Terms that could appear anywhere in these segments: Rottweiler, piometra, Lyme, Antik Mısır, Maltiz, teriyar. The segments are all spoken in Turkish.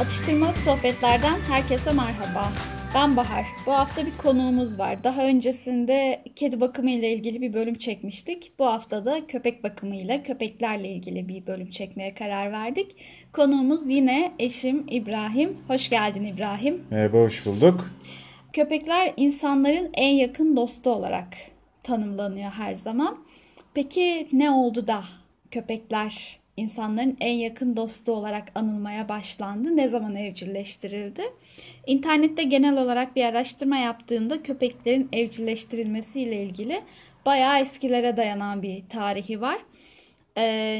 Atıştırmalık sohbetlerden herkese merhaba. Ben Bahar. Bu hafta bir konuğumuz var. Daha öncesinde kedi bakımı ile ilgili bir bölüm çekmiştik. Bu hafta da köpek bakımıyla, köpeklerle ilgili bir bölüm çekmeye karar verdik. Konuğumuz yine eşim İbrahim. Hoş geldin İbrahim. Merhaba, hoş bulduk. Köpekler insanların en yakın dostu olarak tanımlanıyor her zaman. Peki ne oldu da köpekler İnsanların en yakın dostu olarak anılmaya başlandı? Ne zaman evcilleştirildi? İnternette genel olarak bir araştırma yaptığımda köpeklerin evcilleştirilmesiyle ilgili bayağı eskilere dayanan bir tarihi var.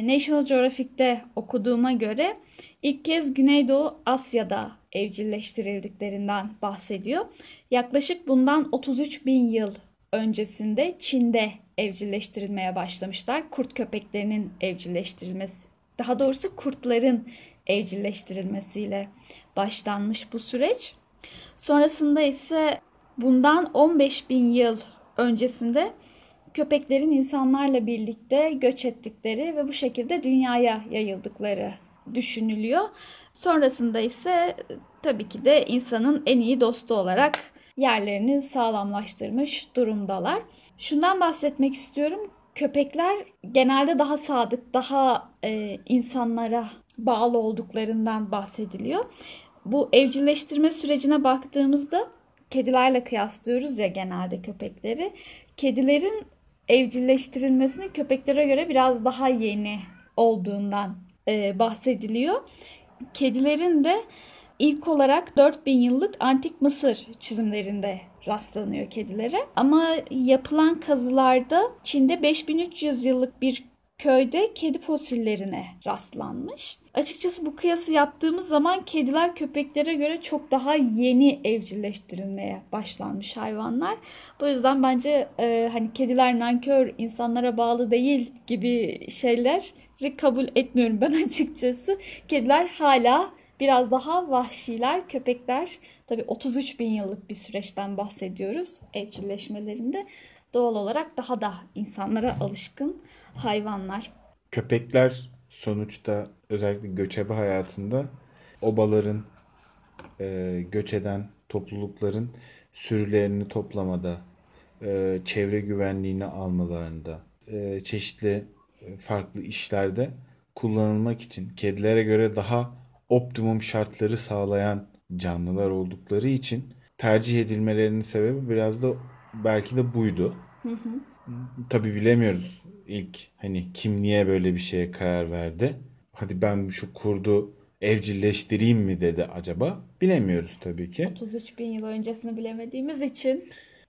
National Geographic'te okuduğuma göre ilk kez Güneydoğu Asya'da evcilleştirildiklerinden bahsediyor. Yaklaşık bundan 33 bin yıl öncesinde Çin'de evcilleştirilmeye başlamışlar. Kurt köpeklerinin evcilleştirilmesi, daha doğrusu kurtların evcilleştirilmesiyle başlanmış bu süreç. Sonrasında ise bundan 15 bin yıl öncesinde köpeklerin insanlarla birlikte göç ettikleri ve bu şekilde dünyaya yayıldıkları düşünülüyor. Sonrasında ise tabii ki de insanın en iyi dostu olarak yerlerini sağlamlaştırmış durumdalar. Şundan bahsetmek istiyorum. Köpekler genelde daha sadık, daha insanlara bağlı olduklarından bahsediliyor. Bu evcilleştirme sürecine baktığımızda kedilerle kıyaslıyoruz ya genelde köpekleri. Kedilerin evcilleştirilmesinin köpeklere göre biraz daha yeni olduğundan bahsediliyor. Kedilerin de İlk olarak 4000 yıllık Antik Mısır çizimlerinde rastlanıyor kedilere. Ama yapılan kazılarda Çin'de 5300 yıllık bir köyde kedi fosillerine rastlanmış. Açıkçası bu kıyası yaptığımız zaman kediler köpeklere göre çok daha yeni evcilleştirilmeye başlanmış hayvanlar. Bu yüzden bence hani kediler nankör, insanlara bağlı değil gibi şeyleri kabul etmiyorum ben açıkçası. Kediler hala biraz daha vahşiler. Köpekler tabii 33 bin yıllık bir süreçten bahsediyoruz evcilleşmelerinde. Doğal olarak daha da insanlara alışkın hayvanlar. Köpekler sonuçta özellikle göçebe hayatında obaların, göç eden toplulukların sürülerini toplamada, çevre güvenliğini almalarında, çeşitli farklı işlerde kullanılmak için kedilere göre daha optimum şartları sağlayan canlılar oldukları için tercih edilmelerinin sebebi biraz da belki de buydu. Tabii bilemiyoruz ilk hani kim niye böyle bir şeye karar verdi. Hadi ben şu kurdu evcilleştireyim mi dedi acaba? Bilemiyoruz tabii ki. 33 bin yıl öncesini bilemediğimiz için.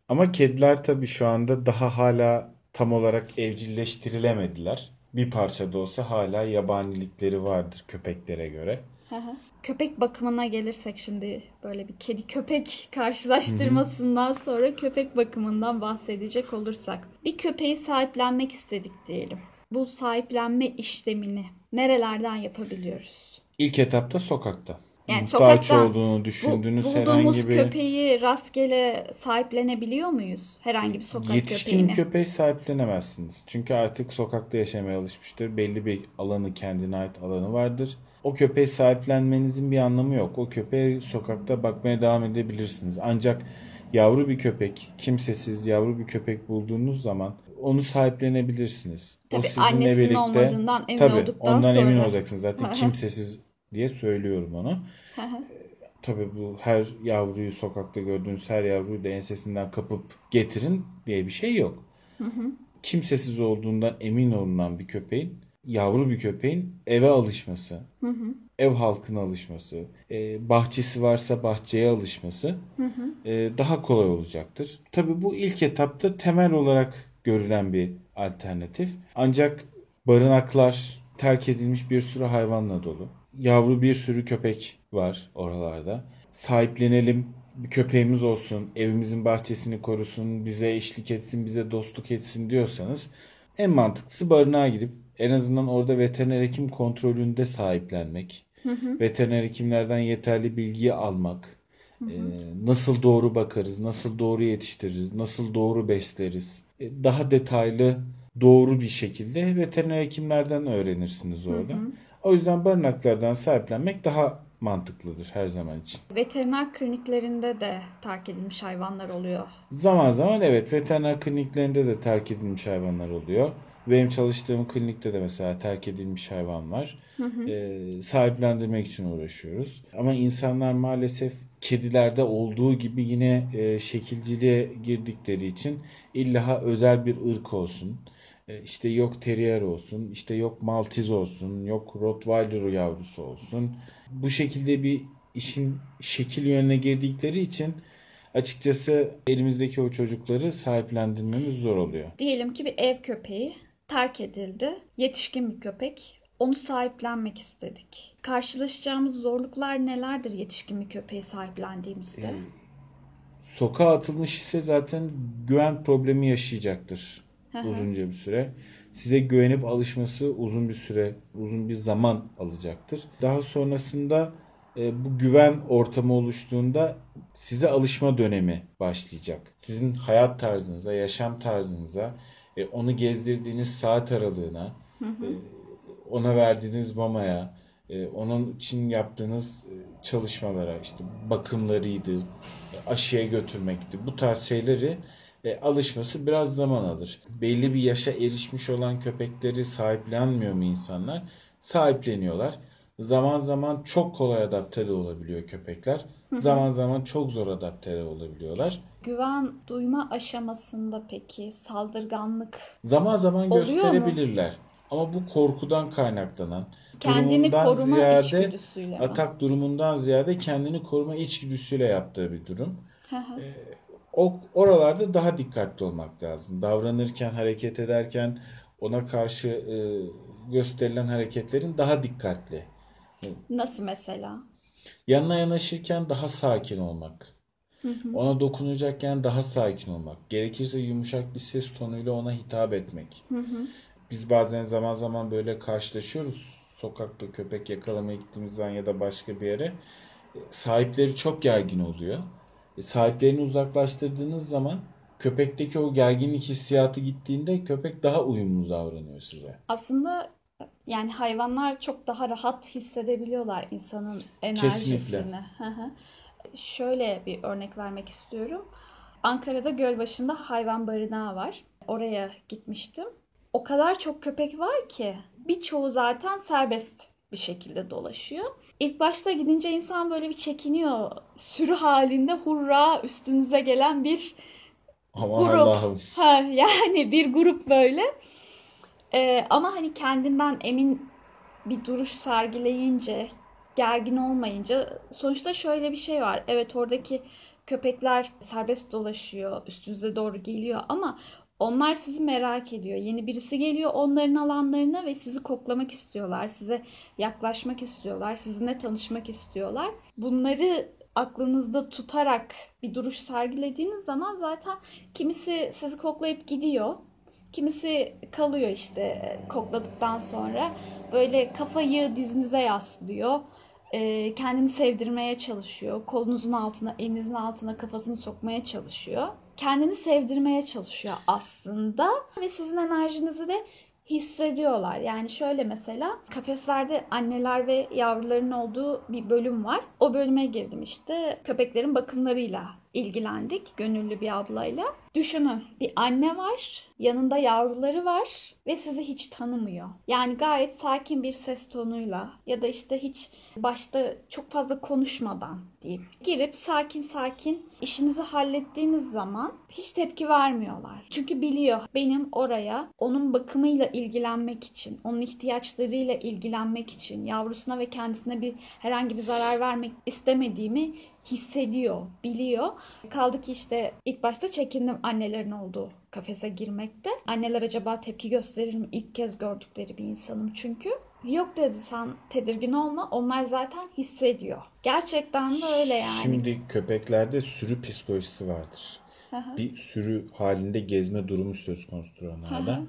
Ama kediler tabii şu anda daha hala tam olarak evcilleştirilemediler. Bir parça da olsa hala yabanilikleri vardır köpeklere göre. Köpek bakımına gelirsek şimdi böyle bir kedi köpek karşılaştırmasından sonra köpek bakımından bahsedecek olursak. Bir köpeği sahiplenmek istedik diyelim. Bu sahiplenme işlemini nerelerden yapabiliyoruz? İlk etapta sokakta. Yani muhtaç olduğunu düşündüğünüz bulduğumuz köpeği rastgele sahiplenebiliyor muyuz? Herhangi bir sokak yetişkin köpeğini. Yetişkin köpeği sahiplenemezsiniz. Çünkü artık sokakta yaşamaya alışmıştır. Belli bir alanı, kendine ait alanı vardır. O köpeği sahiplenmenizin bir anlamı yok. O köpeğe sokakta bakmaya devam edebilirsiniz. Ancak yavru bir köpek, kimsesiz yavru bir köpek bulduğunuz zaman onu sahiplenebilirsiniz. Tabii, o sizinle annesinin birlikte, olmadığından emin tabii, olduktan ondan sonra. Ondan emin olacaksınız. Zaten kimsesiz diye söylüyorum onu. Tabii bu her yavruyu, sokakta gördüğünüz her yavruyu da ensesinden kapıp getirin diye bir şey yok. Kimsesiz olduğundan emin olunan bir köpeğin, yavru bir köpeğin eve alışması, ev halkına alışması, bahçesi varsa bahçeye alışması daha kolay olacaktır. Tabii bu ilk etapta temel olarak görülen bir alternatif. Ancak barınaklar terk edilmiş bir sürü hayvanla dolu. Yavru bir sürü köpek var oralarda. Sahiplenelim, bir köpeğimiz olsun, evimizin bahçesini korusun, bize eşlik etsin, bize dostluk etsin diyorsanız en mantıklısı barınağa gidip en azından orada veteriner hekim kontrolünde sahiplenmek. Veteriner hekimlerden yeterli bilgiyi almak. Nasıl doğru bakarız, nasıl doğru yetiştiririz, nasıl doğru besleriz. Daha detaylı, doğru bir şekilde veteriner hekimlerden öğrenirsiniz orada. O yüzden barınaklardan sahiplenmek daha mantıklıdır her zaman için. Veteriner kliniklerinde de terk edilmiş hayvanlar oluyor. Zaman zaman evet, veteriner kliniklerinde de terk edilmiş hayvanlar oluyor. Benim çalıştığım klinikte de mesela terk edilmiş hayvan var. Sahiplendirmek için uğraşıyoruz. Ama insanlar maalesef kedilerde olduğu gibi yine şekilciliğe girdikleri için illa özel bir ırk olsun. İşte yok teriyar olsun, işte yok Maltiz olsun, yok Rottweiler yavrusu olsun. Bu şekilde bir işin şekil yönüne girdikleri için açıkçası elimizdeki o çocukları sahiplendirmemiz zor oluyor. Diyelim ki bir ev köpeği terk edildi. Yetişkin bir köpek. Onu sahiplenmek istedik. Karşılaşacağımız zorluklar nelerdir yetişkin bir köpeği sahiplendiğimizde? Sokağa atılmış ise zaten güven problemi yaşayacaktır uzunca bir süre. Size güvenip alışması uzun bir zaman alacaktır. Daha sonrasında bu güven ortamı oluştuğunda size alışma dönemi başlayacak. Sizin hayat tarzınıza, yaşam tarzınıza, onu gezdirdiğiniz saat aralığına, ona verdiğiniz mamaya, onun için yaptığınız çalışmalara, işte bakımlarıydı, aşıya götürmekti, bu tarz şeyleri alışması biraz zaman alır. Belli bir yaşa erişmiş olan köpekleri sahiplenmiyor mu insanlar? Sahipleniyorlar. Zaman zaman çok kolay adapte de olabiliyor köpekler. Zaman zaman çok zor adapte de olabiliyorlar. Güven duyma aşamasında peki saldırganlık zaman zaman gösterebilirler. Ama bu korkudan kaynaklanan, kendini koruma içgüdüsüyle, atak durumundan ziyade kendini koruma içgüdüsüyle yaptığı bir durum. Oralarda daha dikkatli olmak lazım. Davranırken, hareket ederken ona karşı gösterilen hareketlerin daha dikkatli. Nasıl mesela? Yanına yanaşırken daha sakin olmak. Ona dokunacakken daha sakin olmak. Gerekirse yumuşak bir ses tonuyla ona hitap etmek. Biz bazen zaman zaman böyle karşılaşıyoruz. Sokakta köpek yakalamaya gittiğimiz zaman ya da başka bir yere. Sahipleri çok gergin oluyor. Sahiplerini uzaklaştırdığınız zaman köpekteki o gerginlik hissiyatı gittiğinde köpek daha uyumlu davranıyor size. Aslında yani hayvanlar çok daha rahat hissedebiliyorlar insanın enerjisini. Kesinlikle. Şöyle bir örnek vermek istiyorum. Ankara'da Gölbaşı'nda hayvan barınağı var. Oraya gitmiştim. O kadar çok köpek var ki birçoğu zaten serbest bir şekilde dolaşıyor. İlk başta gidince insan böyle bir çekiniyor. Sürü halinde hurra üstünüze gelen bir grup. Allah'ım. Yani bir grup böyle. Ama hani kendinden emin bir duruş sergileyince, gergin olmayınca sonuçta şöyle bir şey var. Evet, oradaki köpekler serbest dolaşıyor, üstünüze doğru geliyor ama onlar sizi merak ediyor. Yeni birisi geliyor onların alanlarına ve sizi koklamak istiyorlar. Size yaklaşmak istiyorlar. Sizinle tanışmak istiyorlar. Bunları aklınızda tutarak bir duruş sergilediğiniz zaman zaten kimisi sizi koklayıp gidiyor. Kimisi kalıyor işte kokladıktan sonra. Böyle kafayı dizinize yaslıyor. Kendini sevdirmeye çalışıyor. Kolunuzun altına, elinizin altına kafasını sokmaya çalışıyor. Kendini sevdirmeye çalışıyor aslında ve sizin enerjinizi de hissediyorlar. Yani şöyle mesela kafeslerde anneler ve yavruların olduğu bir bölüm var. O bölüme girdim işte. Köpeklerin bakımlarıyla ilgilendik. Gönüllü bir ablayla. Düşünün, bir anne var. Yanında yavruları var ve sizi hiç tanımıyor. Yani gayet sakin bir ses tonuyla ya da işte hiç başta çok fazla konuşmadan diyeyim. Girip sakin sakin işinizi hallettiğiniz zaman hiç tepki vermiyorlar. Çünkü biliyor benim oraya onun bakımıyla ilgilenmek için, onun ihtiyaçlarıyla ilgilenmek için, yavrusuna ve kendisine herhangi bir zarar vermek istemediğimi hissediyor, biliyor. Kaldı ki işte ilk başta çekindim annelerin olduğu kafese girmekte. Anneler acaba tepki gösterir mi? İlk kez gördükleri bir insanım çünkü. Yok dedi, sen tedirgin olma. Onlar zaten hissediyor. Gerçekten de öyle yani. Şimdi köpeklerde sürü psikolojisi vardır. Bir sürü halinde gezme durumu söz konusudur onlarda.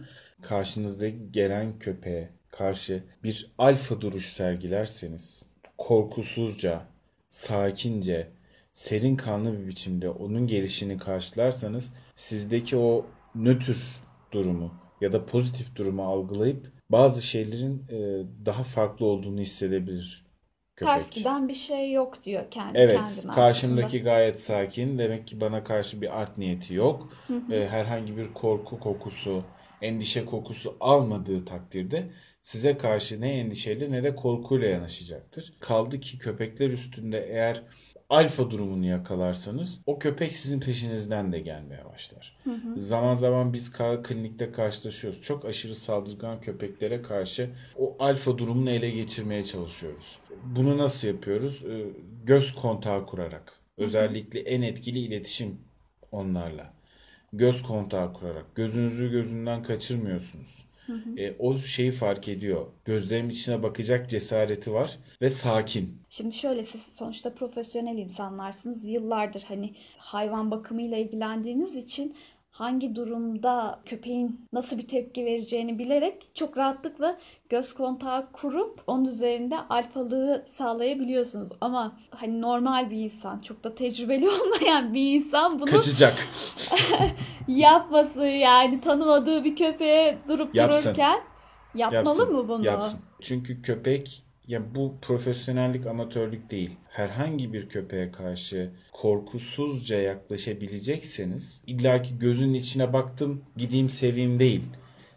Karşınızda gelen köpeğe karşı bir alfa duruş sergilerseniz korkusuzca, sakince, serin kanlı bir biçimde onun gelişini karşılarsanız sizdeki o nötr durumu ya da pozitif durumu algılayıp bazı şeylerin daha farklı olduğunu hissedebilir. köpek. Ters giden bir şey yok diyor kendi kendine. Evet, karşımdaki aslında gayet sakin. Demek ki bana karşı bir art niyeti yok. Herhangi bir korku kokusu, endişe kokusu almadığı takdirde size karşı ne endişeyle ne de korkuyla yanaşacaktır. Kaldı ki köpekler üstünde eğer alfa durumunu yakalarsanız o köpek sizin peşinizden de gelmeye başlar. Zaman zaman biz klinikte karşılaşıyoruz. Çok aşırı saldırgan köpeklere karşı o alfa durumunu ele geçirmeye çalışıyoruz. Bunu nasıl yapıyoruz? Göz kontağı kurarak. Özellikle en etkili iletişim onlarla. Göz kontağı kurarak. Gözünüzü gözünden kaçırmıyorsunuz. O şeyi fark ediyor. Gözlerim içine bakacak cesareti var ve sakin. Şimdi şöyle, siz sonuçta profesyonel insanlarsınız. Yıllardır hani hayvan bakımıyla ilgilendiğiniz için hangi durumda köpeğin nasıl bir tepki vereceğini bilerek çok rahatlıkla göz kontağı kurup onun üzerinde alfalığı sağlayabiliyorsunuz. Ama hani normal bir insan, çok da tecrübeli olmayan bir insan bunu kaçacak yapması, yani tanımadığı bir köpeğe durup dururken yapmalı mı bunu? Yapsın. Çünkü köpek, ya bu profesyonellik, amatörlük değil. Herhangi bir köpeğe karşı korkusuzca yaklaşabilecekseniz, illaki gözünün içine baktım, gideyim seveyim değil.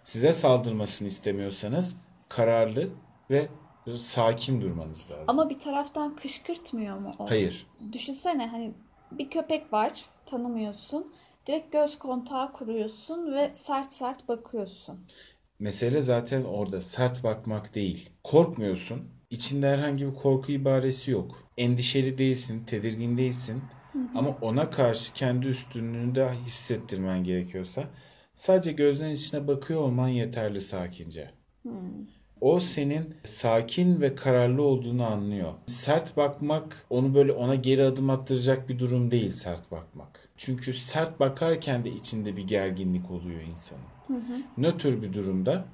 Size saldırmasını istemiyorsanız kararlı ve sakin durmanız lazım. Ama bir taraftan kışkırtmıyor mu o? Hayır. Düşünsene, hani bir köpek var, tanımıyorsun. Direkt göz kontağı kuruyorsun ve sert sert bakıyorsun. Mesele zaten orada sert bakmak değil. Korkmuyorsun. İçinde herhangi bir korku ibaresi yok. Endişeli değilsin, tedirgin değilsin. Ama ona karşı kendi üstünlüğünü de hissettirmen gerekiyorsa sadece gözlerin içine bakıyor olman yeterli sakince. O senin sakin ve kararlı olduğunu anlıyor. Sert bakmak onu böyle ona geri adım attıracak bir durum değil sert bakmak. Çünkü sert bakarken de içinde bir gerginlik oluyor insanın. Nötr bir durumda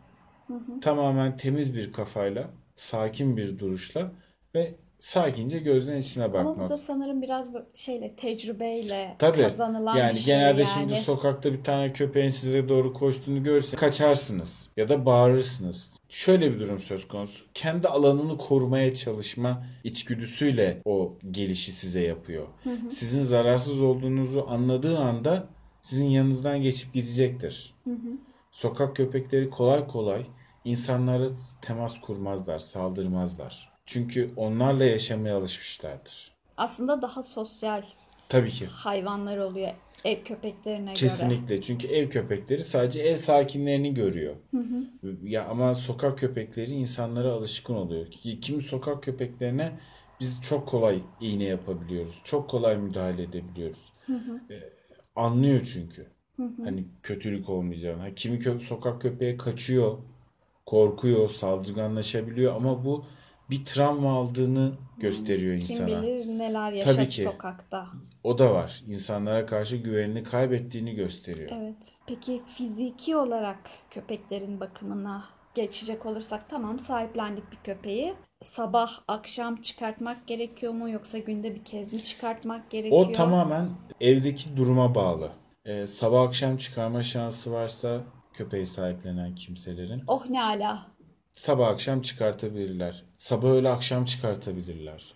tamamen temiz bir kafayla, sakin bir duruşla ve sakince gözlerin içine bakmak. Ama bu da sanırım biraz şeyle, tecrübeyle kazanılan yani bir şey. Genelde yani şimdi sokakta bir tane köpeğin size doğru koştuğunu görürseniz kaçarsınız ya da bağırırsınız. Şöyle bir durum söz konusu. Kendi alanını korumaya çalışma içgüdüsüyle o gelişi size yapıyor. Sizin zararsız olduğunuzu anladığı anda sizin yanınızdan geçip gidecektir. Sokak köpekleri kolay kolay insanlara temas kurmazlar, saldırmazlar. Çünkü onlarla yaşamaya alışmışlardır. Aslında daha sosyal hayvanlar oluyor ev köpeklerine göre. Kesinlikle. Çünkü ev köpekleri sadece ev sakinlerini görüyor. Ya ama sokak köpekleri insanlara alışkın oluyor. Kimi sokak köpeklerine biz çok kolay iğne yapabiliyoruz. Çok kolay müdahale edebiliyoruz. Anlıyor çünkü. Hani kötülük olmayacağını. Kimi sokak köpeğe kaçıyor, korkuyor, saldırganlaşabiliyor ama bu bir travma aldığını gösteriyor insana. Kim bilir neler yaşadı sokakta. O da var. İnsanlara karşı güvenini kaybettiğini gösteriyor. Evet. Peki fiziki olarak köpeklerin bakımına geçecek olursak, tamam, sahiplendik bir köpeği. Sabah, akşam çıkartmak gerekiyor mu yoksa günde bir kez mi çıkartmak gerekiyor? O tamamen evdeki duruma bağlı. Sabah akşam çıkarma şansı varsa köpeği sahiplenen kimselerin. Oh ne ala. Sabah akşam çıkartabilirler. Sabah öğle akşam çıkartabilirler.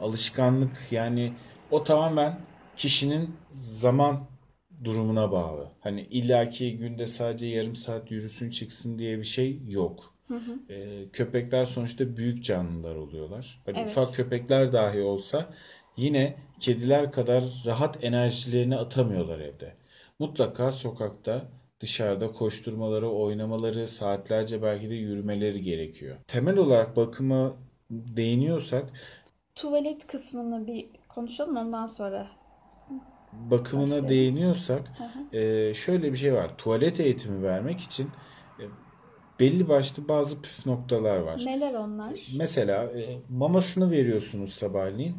Alışkanlık, yani o tamamen kişinin zaman durumuna bağlı. Hani illaki günde sadece yarım saat yürüsün çıksın diye bir şey yok. Köpekler sonuçta büyük canlılar oluyorlar. Hani ufak köpekler dahi olsa yine kediler kadar rahat enerjilerini atamıyorlar evde. Mutlaka sokakta, dışarıda koşturmaları, oynamaları, saatlerce belki de yürümeleri gerekiyor. Temel olarak bakıma değiniyorsak, tuvalet kısmını bir konuşalım, ondan sonra bakımına başlayalım. Değiniyorsak şöyle bir şey var. Tuvalet eğitimi vermek için belli başlı bazı püf noktalar var. Neler onlar? Mesela mamasını veriyorsunuz sabahleyin.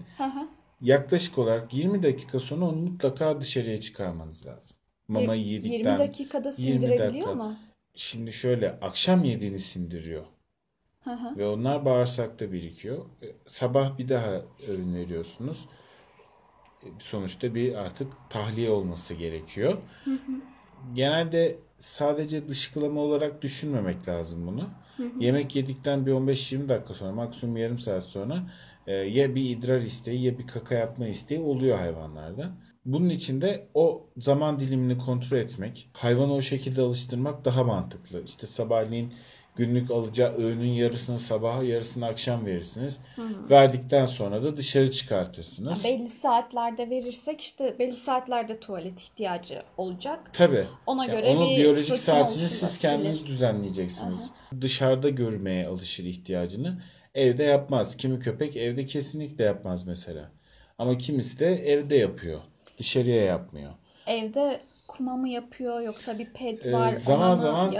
Yaklaşık olarak 20 dakika sonra onu mutlaka dışarıya çıkarmanız lazım. Mamayı yedikten 20 dakikada sindirebiliyor mu? Şimdi şöyle, akşam yediğini sindiriyor. Ve onlar bağırsakta birikiyor. Sabah bir daha öğün veriyorsunuz. Sonuçta bir artık tahliye olması gerekiyor. Genelde sadece dışkılama olarak düşünmemek lazım bunu. Yemek yedikten bir 15-20 dakika sonra, maksimum yarım saat sonra ya bir idrar isteği ya bir kaka yapma isteği oluyor hayvanlarda. Bunun için de o zaman dilimini kontrol etmek, hayvanı o şekilde alıştırmak daha mantıklı. İşte sabahleyin günlük alacağı öğünün yarısını sabaha, yarısını akşam verirsiniz. Verdikten sonra da dışarı çıkartırsınız. Belli saatlerde verirsek işte belli saatlerde tuvalet ihtiyacı olacak. Tabii. Ona yani göre onun biyolojik saatini siz kendiniz düzenleyeceksiniz. Dışarıda görmeye alışır ihtiyacını. Evde yapmaz. Kimi köpek evde kesinlikle yapmaz mesela. Ama kimisi de evde yapıyor. Dışarıya yapmıyor. Evde kuma mı yapıyor yoksa bir ped var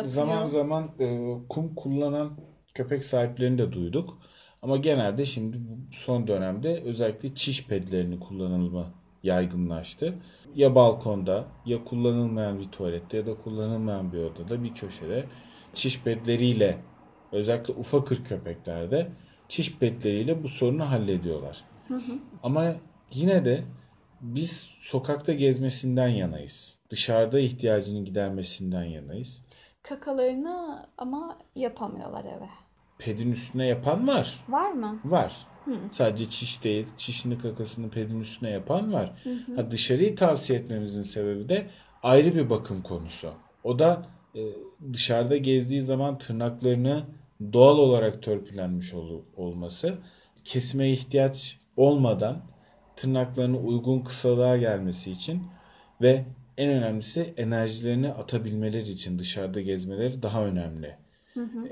zaman zaman kum kullanan köpek sahiplerini de duyduk. Ama genelde şimdi son dönemde özellikle çiş pedlerinin kullanılma yaygınlaştı. Ya balkonda ya kullanılmayan bir tuvalette ya da kullanılmayan bir odada bir köşede çiş pedleriyle özellikle ufak ırk köpeklerde çiş pedleriyle bu sorunu hallediyorlar. Ama yine de biz sokakta gezmesinden yanayız. Dışarıda ihtiyacının gidermesinden yanayız. Kakalarını ama yapamıyorlar eve. Pedin üstüne yapan var. Var mı? Var. Sadece çiş değil. Çişini kakasını pedin üstüne yapan var. Ha, dışarıyı tavsiye etmemizin sebebi de ayrı bir bakım konusu. O da dışarıda gezdiği zaman tırnaklarını doğal olarak törpülenmiş olması. Kesmeye ihtiyaç olmadan tırnaklarını uygun kısalığa gelmesi için ve en önemlisi enerjilerini atabilmeleri için dışarıda gezmeleri daha önemli.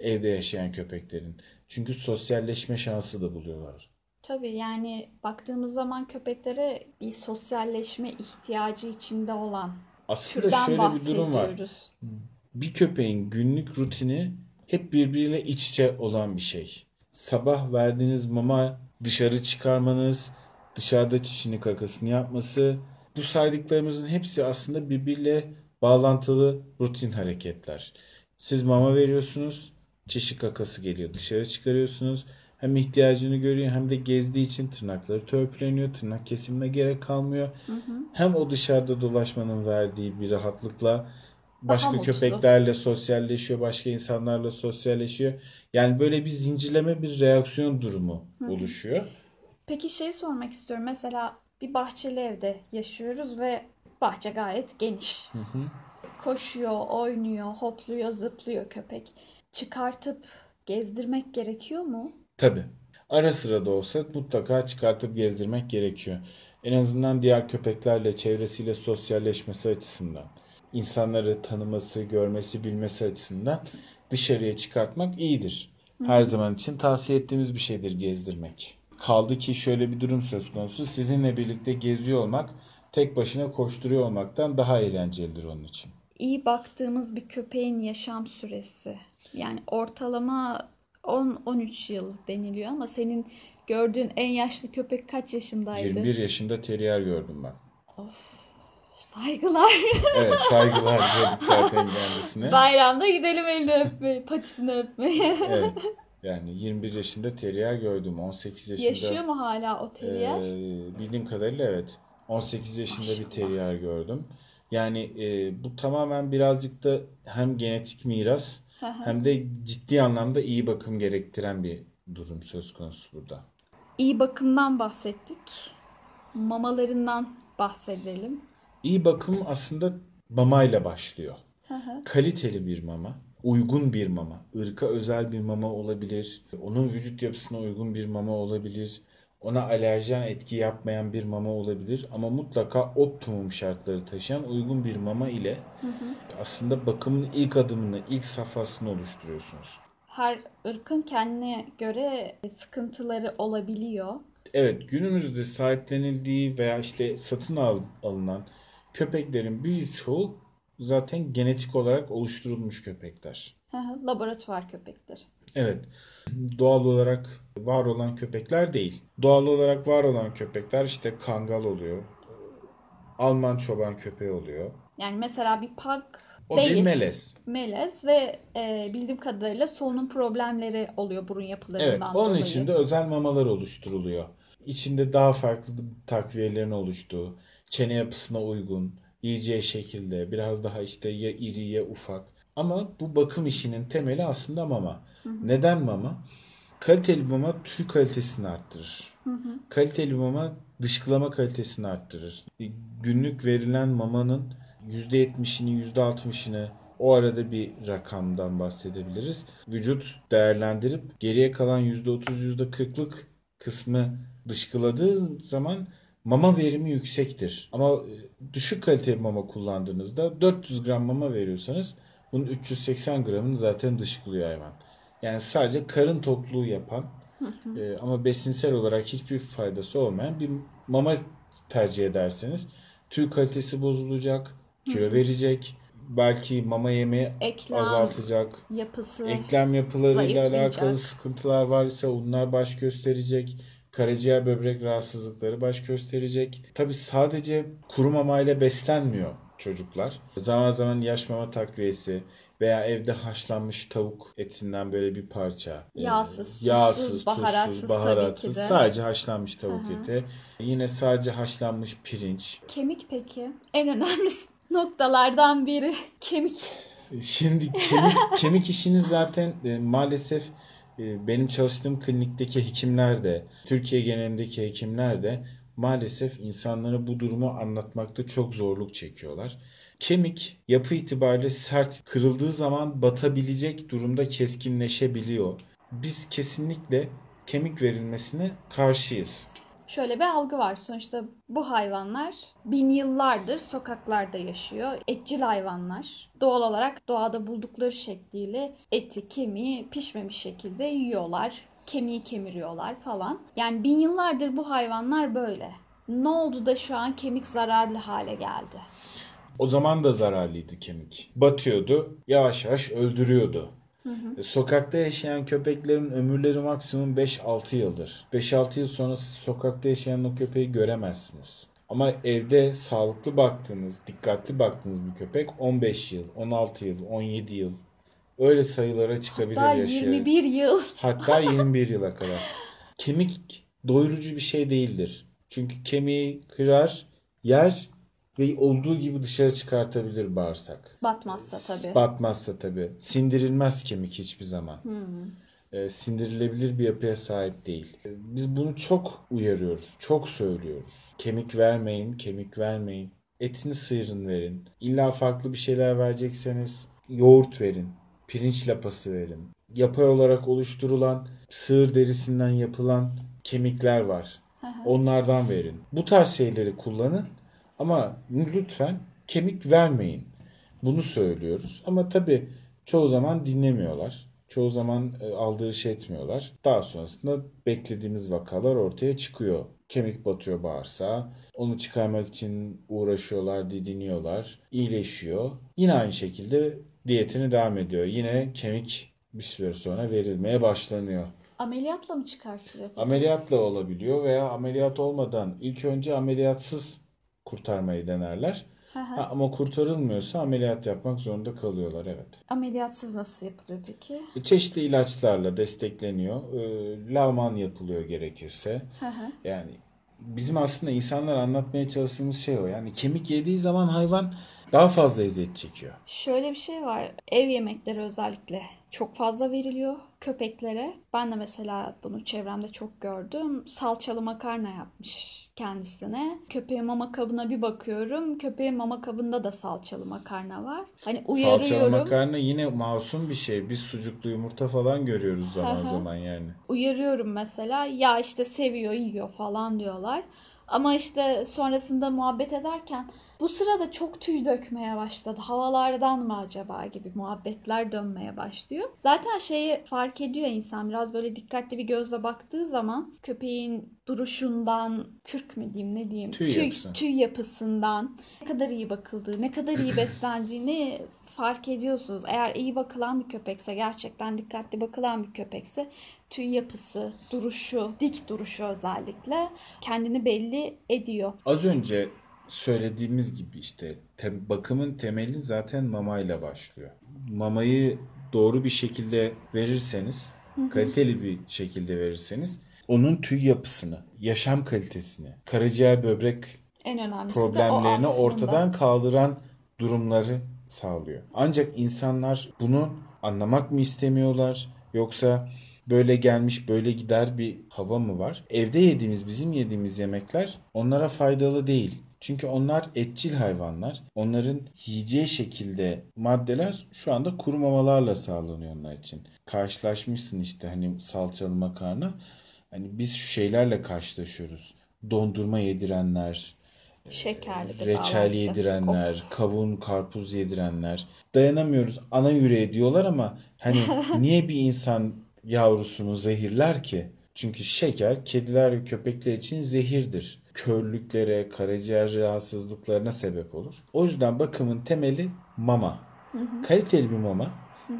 Evde yaşayan köpeklerin. Çünkü sosyalleşme şansı da buluyorlar. Tabii yani baktığımız zaman köpeklere bir sosyalleşme ihtiyacı içinde olan aslında şöyle bir durum var. Bir köpeğin günlük rutini hep birbiriyle iç içe olan bir şey. Sabah verdiğiniz mama dışarı çıkarmanız, dışarıda çişini kakasını yapması, bu saydıklarımızın hepsi aslında birbiriyle bağlantılı rutin hareketler. Siz mama veriyorsunuz, çişi kakası geliyor, dışarı çıkarıyorsunuz. Hem ihtiyacını görüyor hem de gezdiği için tırnakları törpüleniyor, tırnak kesimine gerek kalmıyor. Hem o dışarıda dolaşmanın verdiği bir rahatlıkla başka köpeklerle sosyalleşiyor, başka insanlarla sosyalleşiyor. Yani böyle bir zincirleme, bir reaksiyon durumu oluşuyor. Peki şey sormak istiyorum. Mesela bir bahçeli evde yaşıyoruz ve bahçe gayet geniş. Koşuyor, oynuyor, hopluyor, zıplıyor köpek. Çıkartıp gezdirmek gerekiyor mu? Tabii. Ara sıra da olsa mutlaka çıkartıp gezdirmek gerekiyor. En azından diğer köpeklerle, çevresiyle sosyalleşmesi açısından. İnsanları tanıması, görmesi, bilmesi açısından dışarıya çıkartmak iyidir. Her zaman için tavsiye ettiğimiz bir şeydir gezdirmek. Kaldı ki şöyle bir durum söz konusu. Sizinle birlikte geziyor olmak, tek başına koşturuyor olmaktan daha eğlencelidir onun için. İyi baktığımız bir köpeğin yaşam süresi. Yani ortalama 10-13 yıl deniliyor ama senin gördüğün en yaşlı köpek kaç yaşındaydı? 21 yaşında teriyar gördüm ben. Of. Saygılar. Evet, saygılar dedik zaten kendisine. Bayramda gidelim elini öpmeye, patisini öpmeye. Evet. Yani 21 yaşında teriyar gördüm. 18 yaşında. Yaşıyor mu hala o teriyar? Bildiğim kadarıyla evet. 18 yaşında Aşkım bir teriyar gördüm. Yani bu tamamen birazcık da hem genetik miras hem de ciddi anlamda iyi bakım gerektiren bir durum söz konusu burada. İyi bakımdan bahsettik. Mamalarından bahsedelim. İyi bakım aslında mamayla başlıyor. Kaliteli bir mama. Uygun bir mama, ırka özel bir mama olabilir, onun vücut yapısına uygun bir mama olabilir, ona alerjen etki yapmayan bir mama olabilir ama mutlaka optimum şartları taşıyan uygun bir mama ile aslında bakımın ilk adımını, ilk safhasını oluşturuyorsunuz. Her ırkın kendine göre sıkıntıları olabiliyor. Evet, günümüzde sahiplenildiği veya işte satın alınan köpeklerin birçoğu zaten genetik olarak oluşturulmuş köpekler. Laboratuvar köpekler. Evet. Doğal olarak var olan köpekler değil. Doğal olarak var olan köpekler işte kangal oluyor. Alman çoban köpeği oluyor. Yani mesela bir pug değil. O bir melez. Melez ve bildiğim kadarıyla solunum problemleri oluyor burun yapılarından dolayı. Evet. Onun için de özel mamalar oluşturuluyor. İçinde daha farklı takviyelerin oluştuğu, çene yapısına uygun, yiyeceği şekilde, biraz daha işte ya iri ya ufak. Ama bu bakım işinin temeli aslında mama. Hı hı. Neden mama? Kaliteli mama tüy kalitesini arttırır. Hı hı. Kaliteli mama dışkılama kalitesini arttırır. Günlük verilen mamanın %70'ini, %60'ını, o arada bir rakamdan bahsedebiliriz, vücut değerlendirip geriye kalan %30, %40'lık kısmı dışkıladığı zaman mama verimi yüksektir. Ama düşük kalite mama kullandığınızda 400 gram mama veriyorsanız bunun 380 gramını zaten dışkılıyor hayvan. Yani sadece karın tokluğu yapan ama besinsel olarak hiçbir faydası olmayan bir mama tercih ederseniz tüy kalitesi bozulacak, kilo verecek, belki mama yemeği azaltacak, yapısı, eklem yapılarıyla alakalı sıkıntılar var ise onlar baş gösterecek. Karaciğer, böbrek rahatsızlıkları baş gösterecek. Tabii sadece kuru mamayla beslenmiyor çocuklar. Zaman zaman yaş mama takviyesi veya evde haşlanmış tavuk etinden böyle bir parça. Yağsız, tuzsuz, baharatsız tabii ki de. Sadece haşlanmış tavuk eti. Yine sadece haşlanmış pirinç. Kemik peki? En önemli noktalardan biri kemik. Şimdi kemik işini zaten maalesef benim çalıştığım klinikteki hekimler de, Türkiye genelindeki hekimler de maalesef insanlara bu durumu anlatmakta çok zorluk çekiyorlar. Kemik yapı itibariyle sert, kırıldığı zaman batabilecek durumda keskinleşebiliyor. Biz kesinlikle kemik verilmesine karşıyız. Şöyle bir algı var. Sonuçta bu hayvanlar bin yıllardır sokaklarda yaşıyor. Etçil hayvanlar. Doğal olarak doğada buldukları şekliyle eti, kemiği pişmemiş şekilde yiyorlar. Kemiği kemiriyorlar falan. Yani bin yıllardır bu hayvanlar böyle. Ne oldu da şu an kemik zararlı hale geldi? O zaman da zararlıydı kemik. Batıyordu, yavaş yavaş öldürüyordu. Hı hı. Sokakta yaşayan köpeklerin ömürleri maksimum 5-6 yıldır. 5-6 yıl sonra siz sokakta yaşayan o köpeği göremezsiniz. Ama evde sağlıklı baktığınız, dikkatli baktığınız bir köpek 15 yıl, 16 yıl, 17 yıl öyle sayılara çıkabilir. Hatta yaşayarak. 21 yıl. Hatta 21 yıla kadar. Kemik doyurucu bir şey değildir. Çünkü kemiği kırar, yer ve olduğu gibi dışarı çıkartabilir bağırsak. Batmazsa tabii. Sindirilmez kemik hiçbir zaman. Sindirilebilir bir yapıya sahip değil. Biz bunu çok uyarıyoruz, çok söylüyoruz. Kemik vermeyin. Etini sıyırın verin. İlla farklı bir şeyler verecekseniz yoğurt verin. Pirinç lapası verin. Yapay olarak oluşturulan, sığır derisinden yapılan kemikler var. Onlardan verin. Bu tarz şeyleri kullanın. Ama lütfen kemik vermeyin. Bunu söylüyoruz. Ama tabii çoğu zaman dinlemiyorlar. Çoğu zaman aldırış etmiyorlar. Daha sonrasında beklediğimiz vakalar ortaya çıkıyor. Kemik batıyor bağırsağa. Onu çıkarmak için uğraşıyorlar, didiniyorlar. İyileşiyor. Yine aynı şekilde diyetini devam ediyor. Yine kemik bir süre sonra verilmeye başlanıyor. Ameliyatla mı çıkartılıyor? Ameliyatla olabiliyor veya ameliyat olmadan, ilk önce ameliyatsız kurtarmayı denerler. Ama kurtarılmıyorsa ameliyat yapmak zorunda kalıyorlar. Evet. Ameliyatsız nasıl yapılıyor peki? Çeşitli ilaçlarla destekleniyor. Lavman yapılıyor gerekirse. Yani bizim aslında insanlara anlatmaya çalıştığımız şey o. Yani kemik yediği zaman hayvan daha fazla eziyet çekiyor. Şöyle bir şey var. Ev yemekleri özellikle çok fazla veriliyor köpeklere. Ben de mesela bunu çevremde çok gördüm. Salçalı makarna yapmış kendisine. Köpeğe mama kabına bir bakıyorum. Köpeğe mama kabında da salçalı makarna var. Hani uyarıyorum. Salçalı makarna yine masum bir şey. Biz sucuklu yumurta falan görüyoruz zaman zaman yani. Uyarıyorum mesela. Ya işte seviyor, yiyor falan diyorlar. Ama işte sonrasında muhabbet ederken bu sırada çok tüy dökmeye başladı. Havalardan mı acaba gibi muhabbetler dönmeye başlıyor. Zaten şeyi fark ediyor insan. Biraz böyle dikkatli bir gözle baktığı zaman köpeğin duruşundan, kürk mü diyeyim ne diyeyim, tüy yapısından ne kadar iyi bakıldığı, ne kadar iyi beslendiğini fark ediyorsunuz. Eğer iyi bakılan bir köpekse, gerçekten dikkatli bakılan bir köpekse tüy yapısı, duruşu, dik duruşu özellikle kendini belli ediyor. Az önce söylediğimiz gibi işte bakımın temeli zaten mamayla başlıyor. Mamayı doğru bir şekilde verirseniz, kaliteli bir şekilde verirseniz onun tüy yapısını, yaşam kalitesini, karaciğer, böbrek En önemlisi problemlerini de o aslında ortadan kaldıran durumları sağlıyor. Ancak insanlar bunu anlamak mı istemiyorlar, yoksa böyle gelmiş böyle gider bir hava mı var? Evde yediğimiz, bizim yediğimiz yemekler onlara faydalı değil. Çünkü onlar etçil hayvanlar. Onların yiyeceği şekilde maddeler şu anda kuru mamalarla sağlanıyor onlar için. Karşılaşmışsın işte hani salçalı makarna. Hani biz şu şeylerle karşılaşıyoruz. Dondurma yedirenler, şekerli reçel yedirenler, kavun, karpuz yedirenler. Dayanamıyoruz ana yüreği diyorlar ama hani niye bir insan yavrusunu zehirler ki? Çünkü şeker kediler ve köpekler için zehirdir. Körlüklere, karaciğer rahatsızlıklarına sebep olur. O yüzden bakımın temeli mama. Kaliteli bir mama.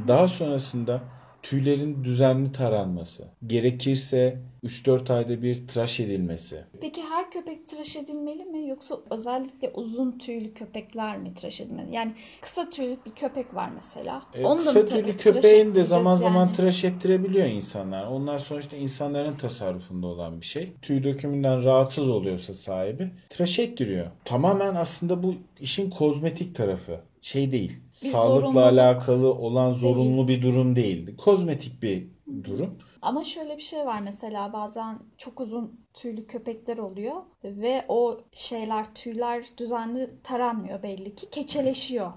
Daha sonrasında tüylerin düzenli taranması. Gerekirse 3-4 ayda bir tıraş edilmesi. Peki her köpek tıraş edilmeli mi? Yoksa özellikle uzun tüylü köpekler mi tıraş edilmeli? Yani kısa tüylü bir köpek var mesela. Kısa tüylü köpeğin de zaman zaman tıraş ettirebiliyor insanlar. Onlar sonuçta insanların tasarrufunda olan bir şey. Tüy dökümünden rahatsız oluyorsa sahibi tıraş ettiriyor. Tamamen aslında bu işin kozmetik tarafı. Şey değil. Bir sağlıkla alakalı olan zorunlu bir durum değil. Kozmetik bir durum. Ama şöyle bir şey var mesela, bazen çok uzun tüylü köpekler oluyor ve o şeyler, tüyler düzenli taranmıyor belli ki, keçeleşiyor.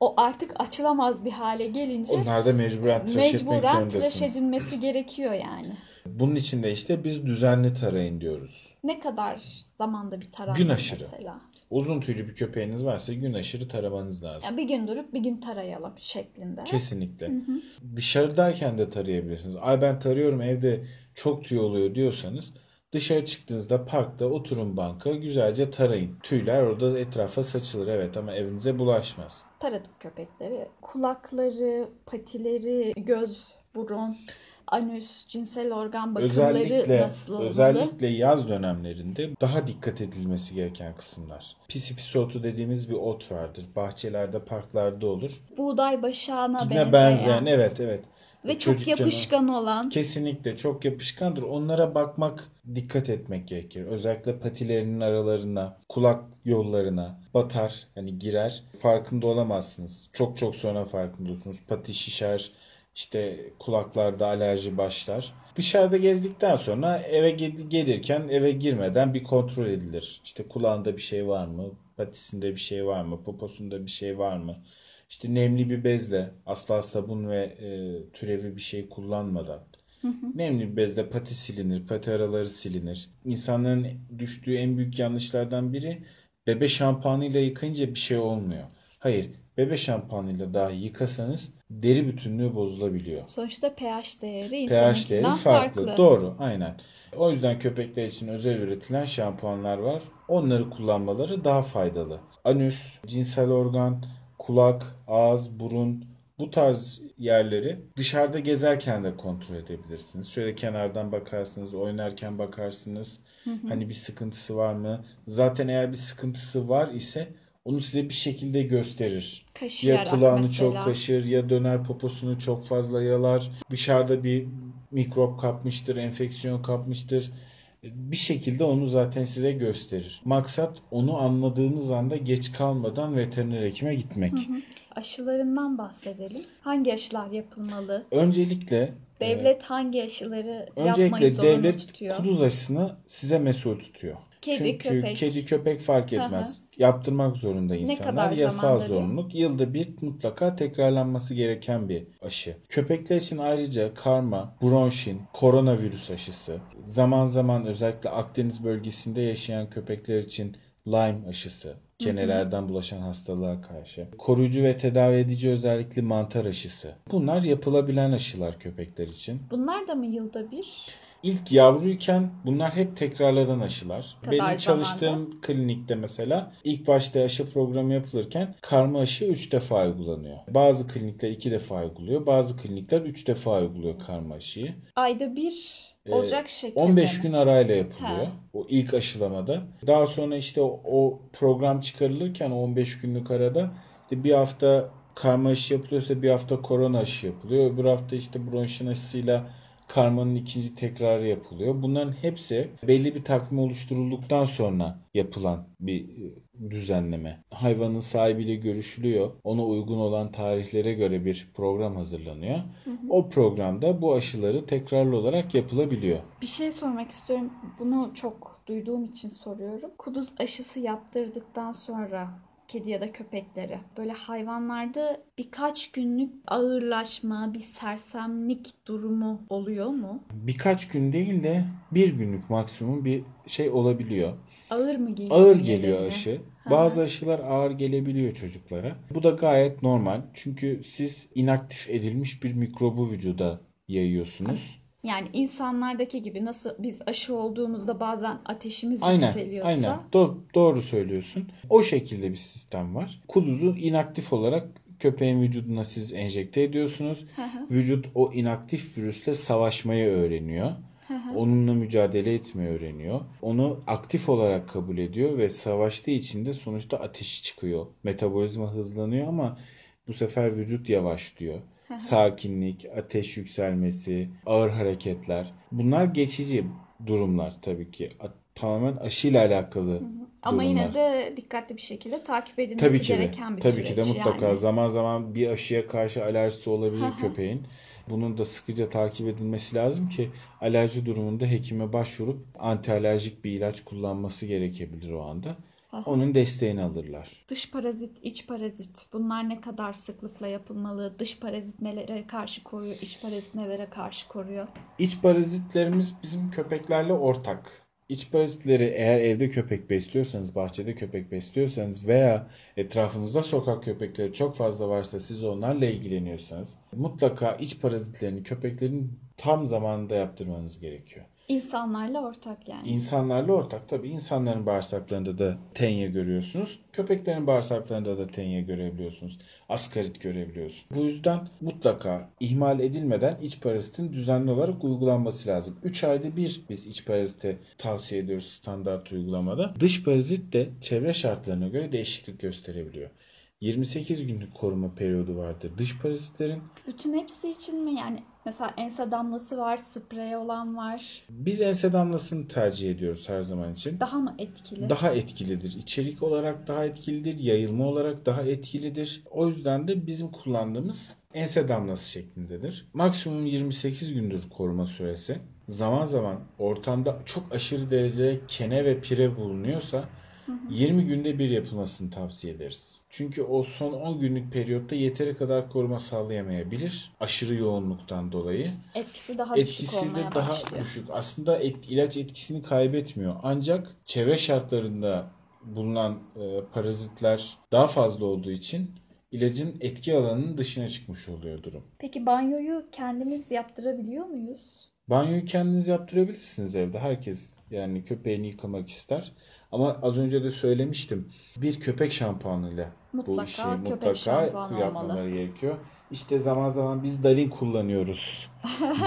O artık açılamaz bir hale gelince onlar da mecburen tıraş edilmesi gerekiyor yani. Bunun için de işte biz düzenli tarayın diyoruz. Ne kadar zamanda bir taranma mesela? Gün aşırı. Uzun tüylü bir köpeğiniz varsa gün aşırı taramanız lazım. Yani bir gün durup bir gün tarayalım şeklinde. Kesinlikle. Dışarıdayken de tarayabilirsiniz. Ay ben tarıyorum, evde çok tüy oluyor diyorsanız dışarı çıktığınızda parkta oturun banka, güzelce tarayın. Tüyler orada etrafa saçılır evet, ama evinize bulaşmaz. Taradık köpekleri. Kulakları, patileri, göz, burun, anüs, cinsel organ bakımları nasıl olmalı? Özellikle yaz dönemlerinde daha dikkat edilmesi gereken kısımlar. Pisi otu dediğimiz bir ot vardır. Bahçelerde, parklarda olur. Buğday başağına benzeyen. Evet. Ve çok yapışkan olan. Kesinlikle çok yapışkandır. Onlara bakmak, dikkat etmek gerekir. Özellikle patilerinin aralarına, kulak yollarına batar, hani girer. Farkında olamazsınız. Çok sonra farkında olursunuz. Pati şişer. İşte kulaklarda alerji başlar. Dışarıda gezdikten sonra eve gelirken, eve girmeden bir kontrol edilir. İşte kulağında bir şey var mı? Patisinde bir şey var mı? Poposunda bir şey var mı? İşte nemli bir bezle, asla sabun ve türevi bir şey kullanmadan. Nemli bir bezle pati silinir, pati araları silinir. İnsanların düştüğü en büyük yanlışlardan biri, bebe şampuanıyla yıkayınca bir şey olmuyor. Hayır. Bebe şampuanıyla dahi yıkasanız deri bütünlüğü bozulabiliyor. Sonuçta pH değeri insanınkinden farklı. Doğru, aynen. O yüzden köpekler için özel üretilen şampuanlar var. Onları kullanmaları daha faydalı. Anüs, cinsel organ, kulak, ağız, burun, bu tarz yerleri dışarıda gezerken de kontrol edebilirsiniz. Şöyle kenardan bakarsınız, oynarken bakarsınız. Hani bir sıkıntısı var mı? Zaten eğer bir sıkıntısı var ise onu size bir şekilde gösterir. Kaşıyarak ya kulağını mesela çok kaşır, ya döner poposunu çok fazla yalar. Dışarıda bir mikrop kapmıştır, enfeksiyon kapmıştır. Bir şekilde onu zaten size gösterir. Maksat onu anladığınız anda geç kalmadan veteriner hekime gitmek. Aşılarından bahsedelim. Hangi aşılar yapılmalı? Öncelikle devlet hangi aşıları yapmayı zorunlu tutuyor? Devlet kuduz aşısını size mesul tutuyor. Çünkü kedi köpek fark etmez. Yaptırmak zorunda insanlar. Yasal zorunluluk. Yılda bir mutlaka tekrarlanması gereken bir aşı. Köpekler için ayrıca karma, bronşin, koronavirüs aşısı. Zaman zaman özellikle Akdeniz bölgesinde yaşayan köpekler için Lyme aşısı. Kenelerden bulaşan hastalığa karşı. Koruyucu ve tedavi edici özellikle mantar aşısı. Bunlar yapılabilen aşılar köpekler için. Bunlar da mı yılda bir? İlk yavruyken bunlar hep tekrarlanan aşılar. Benim çalıştığım klinikte mesela ilk başta aşı programı yapılırken karma aşı 3 defa uygulanıyor. Bazı klinikler 2 defa uyguluyor. Bazı klinikler 3 defa uyguluyor karma aşıyı. Ayda bir olacak şekilde. 15 gün arayla yapılıyor. O ilk aşılamada. Daha sonra işte o program çıkarılırken o 15 günlük arada işte bir hafta karma aşı yapılıyorsa bir hafta korona aşı yapılıyor. Öbür hafta işte bronşin aşısıyla karmanın ikinci tekrarı yapılıyor. Bunların hepsi belli bir takvim oluşturulduktan sonra yapılan bir düzenleme. Hayvanın sahibiyle görüşülüyor. Ona uygun olan tarihlere göre bir program hazırlanıyor. Hı hı. O programda bu aşıları tekrarlı olarak yapılabiliyor. Bir şey sormak istiyorum. Bunu çok duyduğum için soruyorum. Kuduz aşısı yaptırdıktan sonra kedi ya da köpekleri, böyle hayvanlarda birkaç günlük ağırlaşma, bir sersemlik durumu oluyor mu? Birkaç gün değil de bir günlük maksimum bir şey olabiliyor. Ağır mı geliyor? Ağır geliyor aşı. Ha. Bazı aşılar ağır gelebiliyor çocuklara. Bu da gayet normal. Çünkü siz inaktif edilmiş bir mikrobu vücuda yayıyorsunuz. Yani insanlardaki gibi nasıl biz aşı olduğumuzda bazen ateşimiz yükseliyorsa. Aynen. Doğru söylüyorsun. O şekilde bir sistem var. Kuduzu inaktif olarak köpeğin vücuduna siz enjekte ediyorsunuz. Vücut o inaktif virüsle savaşmayı öğreniyor. Onunla mücadele etmeyi öğreniyor. Onu aktif olarak kabul ediyor ve savaştığı için de sonuçta ateşi çıkıyor. Metabolizma hızlanıyor ama bu sefer vücut yavaşlıyor. Sakinlik, ateş yükselmesi, ağır hareketler. Bunlar geçici durumlar tabii ki. Tamamen aşıyla alakalı durumlar. Ama yine de dikkatli bir şekilde takip edilmesi gereken bir süreç. Tabii ki de mutlaka. Yani. Zaman zaman bir aşıya karşı alerjisi olabilir köpeğin. Bunun da sıkıca takip edilmesi lazım ki alerji durumunda hekime başvurup antialerjik bir ilaç kullanması gerekebilir o anda. Onun desteğini alırlar. Dış parazit, iç parazit. Bunlar ne kadar sıklıkla yapılmalı? Dış parazit nelere karşı koruyor? İç parazit nelere karşı koruyor? İç parazitlerimiz bizim köpeklerle ortak. İç parazitleri eğer evde köpek besliyorsanız, bahçede köpek besliyorsanız veya etrafınızda sokak köpekleri çok fazla varsa siz onlarla ilgileniyorsanız mutlaka iç parazitlerini köpeklerin tam zamanında yaptırmanız gerekiyor. İnsanlarla ortak yani. İnsanlarla ortak tabii. İnsanların bağırsaklarında da tenya görüyorsunuz. Köpeklerin bağırsaklarında da tenya görebiliyorsunuz. Askarit görebiliyorsunuz. Bu yüzden mutlaka ihmal edilmeden iç parazitin düzenli olarak uygulanması lazım. 3 ayda bir biz iç parazite tavsiye ediyoruz standart uygulamada. Dış parazit de çevre şartlarına göre değişiklik gösterebiliyor. 28 günlük koruma periyodu vardır dış parazitlerin. Bütün hepsi için mi? Yani mesela ense damlası var, sprey olan var. Biz ense damlasını tercih ediyoruz her zaman için. Daha mı etkili? Daha etkilidir. İçerik olarak daha etkilidir. Yayılma olarak daha etkilidir. O yüzden de bizim kullandığımız ense damlası şeklindedir. Maksimum 28 gündür koruma süresi. Zaman zaman ortamda çok aşırı derecede kene ve pire bulunuyorsa 20 günde bir yapılmasını tavsiye ederiz. Çünkü o son 10 günlük periyotta yeteri kadar koruma sağlayamayabilir. Aşırı yoğunluktan dolayı. Etkisi daha düşük olmaya başlıyor. Etkisi de daha düşük. Aslında ilaç etkisini kaybetmiyor. Ancak çevre şartlarında bulunan parazitler daha fazla olduğu için ilacın etki alanının dışına çıkmış oluyor durum. Peki banyoyu kendimiz yaptırabiliyor muyuz? Banyoyu kendiniz yaptırabilirsiniz evde. Herkes yani köpeğini yıkamak ister. Ama az önce de söylemiştim. Bir köpek şampuanıyla bu işi mutlaka yapmaları gerekiyor. İşte zaman zaman biz Dalin kullanıyoruz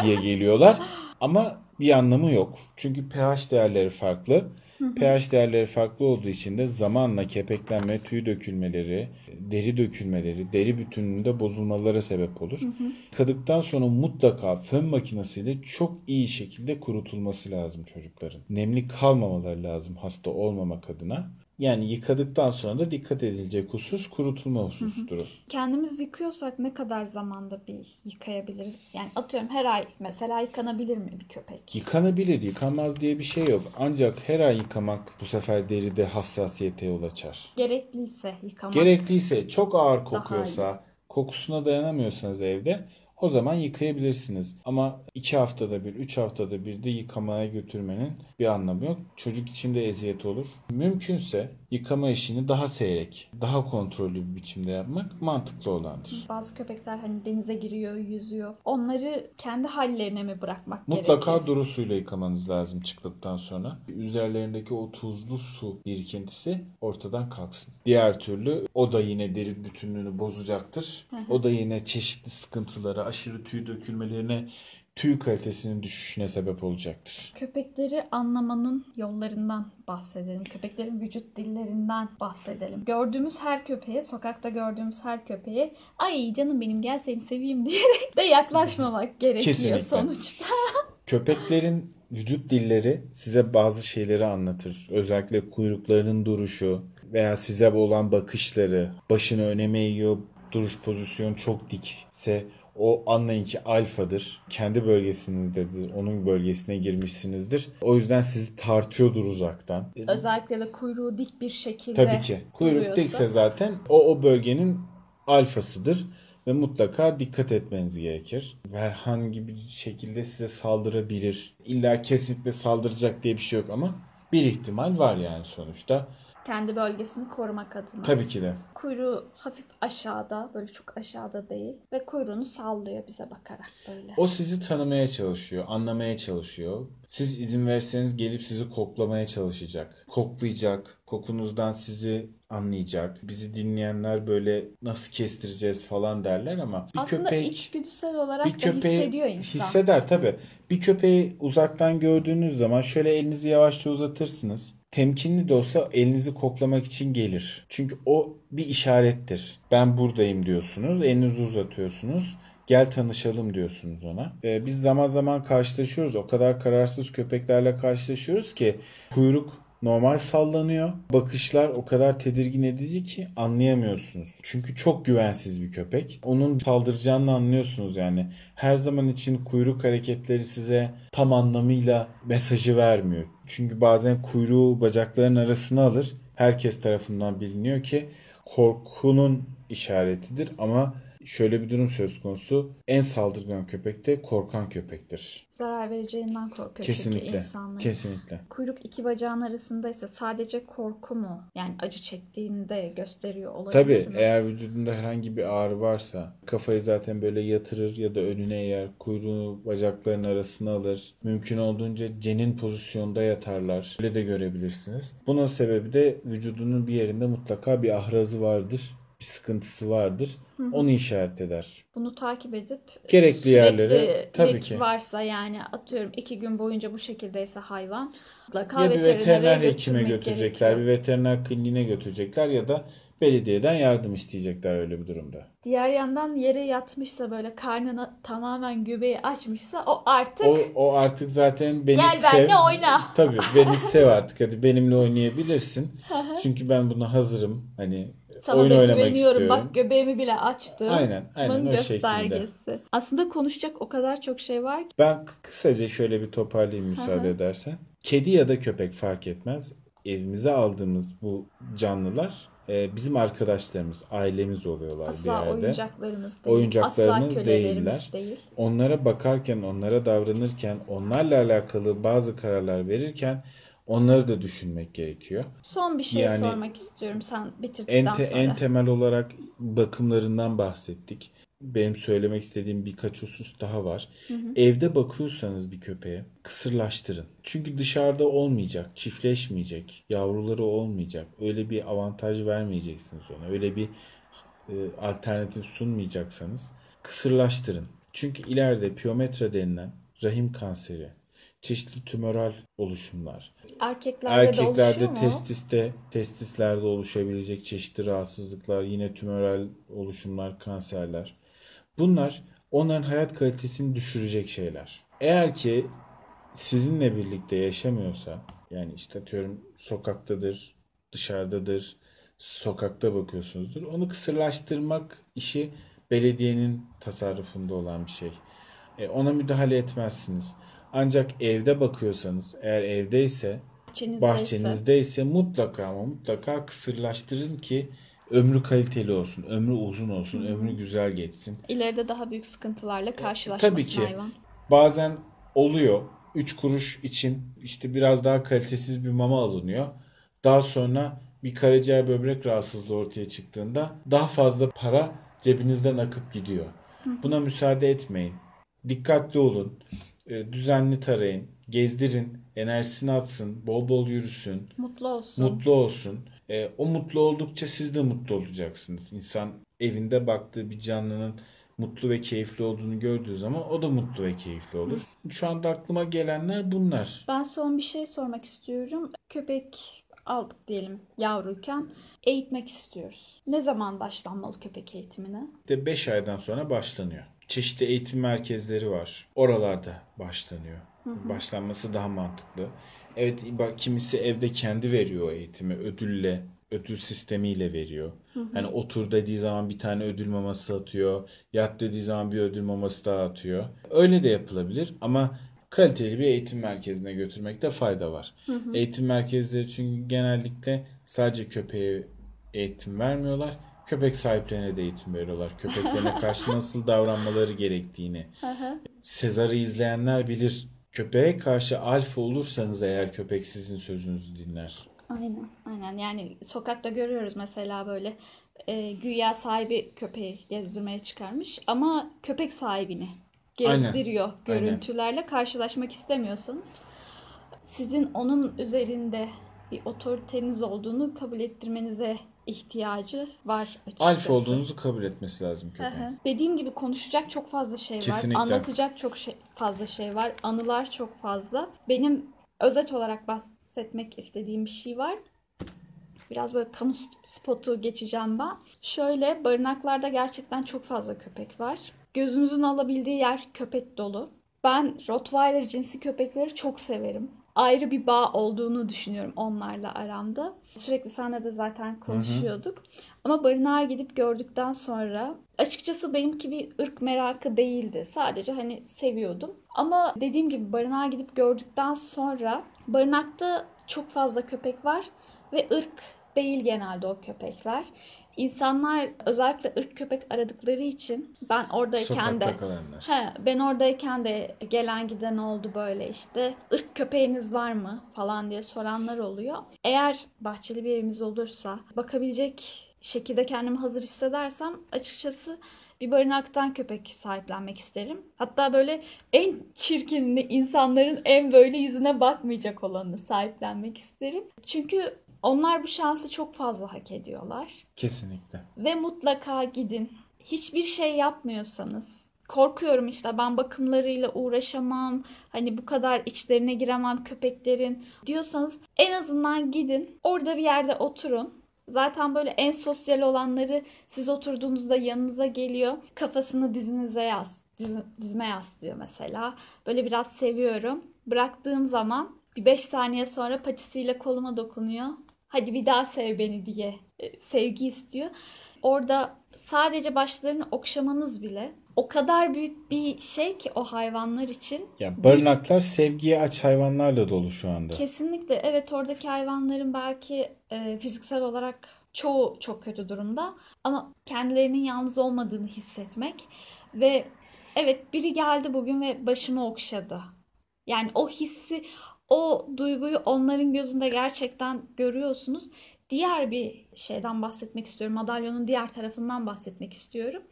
diye geliyorlar. Ama bir anlamı yok. Çünkü pH değerleri farklı. pH değerleri farklı olduğu için de zamanla kepeklenme, tüy dökülmeleri, deri bütünlüğünde bozulmalara sebep olur. Yıkadıktan sonra mutlaka fön makinesiyle çok iyi şekilde kurutulması lazım çocukların. Nemli kalmamaları lazım hasta olmamak adına. Yani yıkadıktan sonra da dikkat edilecek husus kurutulma hususudur. Kendimiz yıkıyorsak ne kadar zamanda bir yıkayabiliriz? Yani atıyorum her ay mesela yıkanabilir mi bir köpek? Yıkanabilir, yıkanmaz diye bir şey yok. Ancak her ay yıkamak bu sefer deride hassasiyete yol açar. Gerekliyse yıkamak. Gerekliyse çok ağır kokuyorsa, kokusuna dayanamıyorsanız evde o zaman yıkayabilirsiniz. Ama 2 haftada bir, 3 haftada bir de yıkamaya götürmenin bir anlamı yok. Çocuk için de eziyet olur. Mümkünse yıkama işini daha seyrek, daha kontrollü bir biçimde yapmak mantıklı olandır. Bazı köpekler hani denize giriyor, yüzüyor. Onları kendi hallerine mi bırakmak gerekiyor? Mutlaka duru suyla yıkamanız lazım çıktıktan sonra. Üzerlerindeki o tuzlu su birikintisi ortadan kalksın. Diğer türlü o da yine deri bütünlüğünü bozacaktır. O da yine çeşitli sıkıntılara, aşırı tüy dökülmelerine, tüy kalitesinin düşüşüne sebep olacaktır. Köpekleri anlamanın yollarından bahsedelim. Köpeklerin vücut dillerinden bahsedelim. Gördüğümüz her köpeğe, sokakta gördüğümüz her köpeğe "ay canım benim gel seni seveyim" diyerek de yaklaşmamak gerekiyor. Kesinlikle. Sonuçta. Köpeklerin vücut dilleri size bazı şeyleri anlatır. Özellikle kuyruklarının duruşu veya size olan bakışları, başını öne eğiyor, duruş pozisyonu çok dikse o anlayın ki alfadır. Kendi bölgesinizdedir. Onun bölgesine girmişsinizdir. O yüzden sizi tartıyordur uzaktan. Özellikle de kuyruğu dik bir şekilde. Tabii ki. Kuyruk duruyorsa dikse zaten o bölgenin alfasıdır. Ve mutlaka dikkat etmeniz gerekir. Herhangi bir şekilde size saldırabilir. İlla kesinlikle saldıracak diye bir şey yok ama bir ihtimal var yani sonuçta. Kendi bölgesini korumak adına. Tabii ki de. Kuyruğu hafif aşağıda, böyle çok aşağıda değil. Ve kuyruğunu sallıyor bize bakarak böyle. O sizi tanımaya çalışıyor, anlamaya çalışıyor. Siz izin verirseniz gelip sizi koklamaya çalışacak. Koklayacak, kokunuzdan sizi anlayacak. Bizi dinleyenler böyle nasıl kestireceğiz falan derler ama bir aslında köpek, içgüdüsel olarak da hissediyor insan. Hisseder tabii. Bir köpeği uzaktan gördüğünüz zaman şöyle elinizi yavaşça uzatırsınız. Temkinli de olsa elinizi koklamak için gelir. Çünkü o bir işarettir. Ben buradayım diyorsunuz, elinizi uzatıyorsunuz. Gel tanışalım diyorsunuz ona. Biz zaman zaman karşılaşıyoruz. O kadar kararsız köpeklerle karşılaşıyoruz ki kuyruk normal sallanıyor. Bakışlar o kadar tedirgin edici ki anlayamıyorsunuz. Çünkü çok güvensiz bir köpek. Onun saldıracağını anlıyorsunuz yani. Her zaman için kuyruk hareketleri size tam anlamıyla mesajı vermiyor. Çünkü bazen kuyruğu bacakların arasına alır. Herkes tarafından biliniyor ki korkunun işaretidir ama şöyle bir durum söz konusu. En saldırgan köpek de korkan köpektir. Zarar vereceğinden korkuyor çünkü insanlar. Kesinlikle. Kuyruk iki bacağın arasındaysa sadece korku mu? Yani acı çektiğinde gösteriyor olabilir. Tabii mi? Eğer vücudunda herhangi bir ağrı varsa kafayı zaten böyle yatırır ya da önüne eğer. Kuyruğu bacakların arasına alır. Mümkün olduğunca cenin pozisyonda yatarlar. Öyle de görebilirsiniz. Bunun sebebi de vücudunun bir yerinde mutlaka bir ahrazı vardır. Bir sıkıntısı vardır. Hı-hı. Onu işaret eder. Bunu takip edip gerekli yerlere tabii ki varsa yani atıyorum 2 gün boyunca bu şekildeyse hayvan mutlaka veteriner hekime götürecekler. Gerekiyor. Bir veteriner kliniğine götürecekler ya da belediyeden yardım isteyecekler öyle bir durumda. Diğer yandan yere yatmışsa böyle karnına tamamen göbeği açmışsa o artık zaten beni sev. Gel benimle oyna. Tabii beni sev artık hadi benimle oynayabilirsin. Çünkü ben buna hazırım. Hani sana oyun da güveniyorum istiyorum. Bak göbeğimi bile açtım. Aynen o şekilde. Aslında konuşacak o kadar çok şey var ki. Ben kısaca şöyle bir toparlayayım müsaade edersen. Kedi ya da köpek fark etmez. Evimize aldığımız bu canlılar bizim arkadaşlarımız, ailemiz oluyorlar. Asla oyuncaklarımız asla değiller. Değil. Onlara bakarken, onlara davranırken, onlarla alakalı bazı kararlar verirken onları da düşünmek gerekiyor. Son bir şey sormak istiyorum sen bitirdikten sonra. En temel olarak bakımlarından bahsettik. Benim söylemek istediğim birkaç husus daha var. Hı. Evde bakıyorsanız bir köpeğe kısırlaştırın. Çünkü dışarıda olmayacak, çiftleşmeyecek, yavruları olmayacak. Öyle bir avantaj vermeyeceksiniz ona. Öyle bir alternatif sunmayacaksanız kısırlaştırın. Çünkü ileride piometra denilen rahim kanseri, çeşitli tümöral oluşumlar. Erkeklerde testislerde oluşabilecek çeşitli rahatsızlıklar, yine tümöral oluşumlar, kanserler. Bunlar onların hayat kalitesini düşürecek şeyler. Eğer ki sizinle birlikte yaşamıyorsa, yani işte atıyorum sokaktadır, dışarıdadır, sokakta bakıyorsunuzdur. Onu kısırlaştırmak işi belediyenin tasarrufunda olan bir şey. Ona müdahale etmezsiniz. Ancak evde bakıyorsanız, eğer evdeyse, bahçenizdeyse mutlaka kısırlaştırın ki ömrü kaliteli olsun, ömrü uzun olsun, ömrü güzel geçsin. İleride daha büyük sıkıntılarla karşılaşmasın hayvan. Bazen oluyor. 3 kuruş için işte biraz daha kalitesiz bir mama alınıyor. Daha sonra bir karaciğer böbrek rahatsızlığı ortaya çıktığında daha fazla para cebinizden akıp gidiyor. Hı-hı. Buna müsaade etmeyin. Dikkatli olun. Düzenli tarayın, gezdirin, enerjisini atsın, bol bol yürüsün. Mutlu olsun. O mutlu oldukça siz de mutlu olacaksınız. İnsan evinde baktığı bir canlının mutlu ve keyifli olduğunu gördüğü zaman o da mutlu ve keyifli olur. Şu anda aklıma gelenler bunlar. Ben son bir şey sormak istiyorum. Köpek aldık diyelim yavruyken eğitmek istiyoruz. Ne zaman başlanmalı köpek eğitimine? 5 aydan sonra başlanıyor. Çeşitli eğitim merkezleri var. Oralarda başlanıyor. Başlanması daha mantıklı. Evet, kimisi evde kendi veriyor eğitimi. Ödül sistemiyle veriyor. Yani otur dediği zaman bir tane ödül maması atıyor. Yat dediği zaman bir ödül maması daha atıyor. Öyle de yapılabilir ama kaliteli bir eğitim merkezine götürmekte fayda var. Eğitim merkezleri çünkü genellikle sadece köpeğe eğitim vermiyorlar. Köpek sahiplerine de eğitim veriyorlar. Köpeklerine karşı nasıl davranmaları gerektiğini. Sezar'ı izleyenler bilir. Köpeğe karşı alfa olursanız eğer köpek sizin sözünüzü dinler. Aynen. Yani sokakta görüyoruz mesela böyle güya sahibi köpeği gezdirmeye çıkarmış ama köpek sahibini gezdiriyor görüntülerle. Karşılaşmak istemiyorsanız sizin onun üzerinde bir otoriteniz olduğunu kabul ettirmenize ihtiyacı var açıkçası. Alfa olduğunuzu kabul etmesi lazım köpeğin. Dediğim gibi konuşacak çok fazla şey var. Kesinlikle. Anlatacak çok fazla şey var. Anılar çok fazla. Benim özet olarak bahsetmek istediğim bir şey var. Biraz böyle kamu spotu geçeceğim ben. Şöyle, barınaklarda gerçekten çok fazla köpek var. Gözünüzün alabildiği yer köpek dolu. Ben Rottweiler cinsi köpekleri çok severim. Ayrı bir bağ olduğunu düşünüyorum onlarla aramda. Sürekli sahnede zaten konuşuyorduk. Ama barınağa gidip gördükten sonra açıkçası benimki bir ırk merakı değildi. Sadece hani seviyordum. Ama dediğim gibi barınağa gidip gördükten sonra barınakta çok fazla köpek var ve ırk değil genelde o köpekler. İnsanlar özellikle ırk köpek aradıkları için ben oradayken de gelen giden oldu, böyle işte ırk köpeğiniz var mı falan diye soranlar oluyor. Eğer bahçeli bir evimiz olursa, bakabilecek şekilde kendimi hazır hissedersem açıkçası bir barınaktan köpek sahiplenmek isterim. Hatta böyle en çirkinini, insanların en böyle yüzüne bakmayacak olanını sahiplenmek isterim. Çünkü onlar bu şansı çok fazla hak ediyorlar. Kesinlikle. Ve mutlaka gidin. Hiçbir şey yapmıyorsanız, korkuyorum işte ben bakımlarıyla uğraşamam, hani bu kadar içlerine giremem köpeklerin diyorsanız en azından gidin. Orada bir yerde oturun. Zaten böyle en sosyal olanları siz oturduğunuzda yanınıza geliyor. Kafasını dizinize dizime yaslıyor mesela. Böyle biraz seviyorum. Bıraktığım zaman bir 5 saniye sonra patisiyle koluma dokunuyor. Hadi bir daha sev beni diye sevgi istiyor. Orada sadece başlarını okşamanız bile o kadar büyük bir şey ki o hayvanlar için. Ya barınaklar sevgiye aç hayvanlarla dolu şu anda. Kesinlikle, evet, oradaki hayvanların belki fiziksel olarak çoğu çok kötü durumda ama kendilerinin yalnız olmadığını hissetmek ve evet, biri geldi bugün ve başımı okşadı. Yani o hissi, o duyguyu onların gözünde gerçekten görüyorsunuz. Diğer bir şeyden bahsetmek istiyorum. Madalyonun diğer tarafından bahsetmek istiyorum.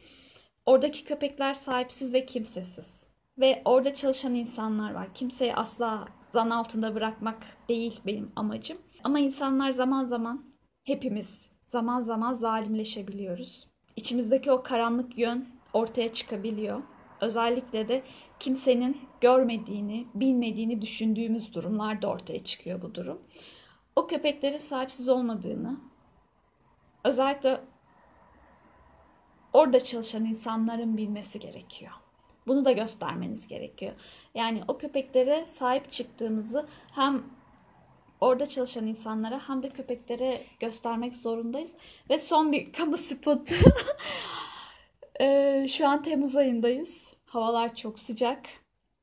Oradaki köpekler sahipsiz ve kimsesiz. Ve orada çalışan insanlar var. Kimseyi asla zan altında bırakmak değil benim amacım. Ama insanlar zaman zaman, hepimiz zaman zaman zalimleşebiliyoruz. İçimizdeki o karanlık yön ortaya çıkabiliyor. Özellikle de kimsenin görmediğini, bilmediğini düşündüğümüz durumlarda ortaya çıkıyor bu durum. O köpeklerin sahipsiz olmadığını, özellikle orada çalışan insanların bilmesi gerekiyor. Bunu da göstermeniz gerekiyor. Yani o köpeklere sahip çıktığımızı hem orada çalışan insanlara hem de köpeklere göstermek zorundayız. Ve son bir kamu spotu. Şu an Temmuz ayındayız. Havalar çok sıcak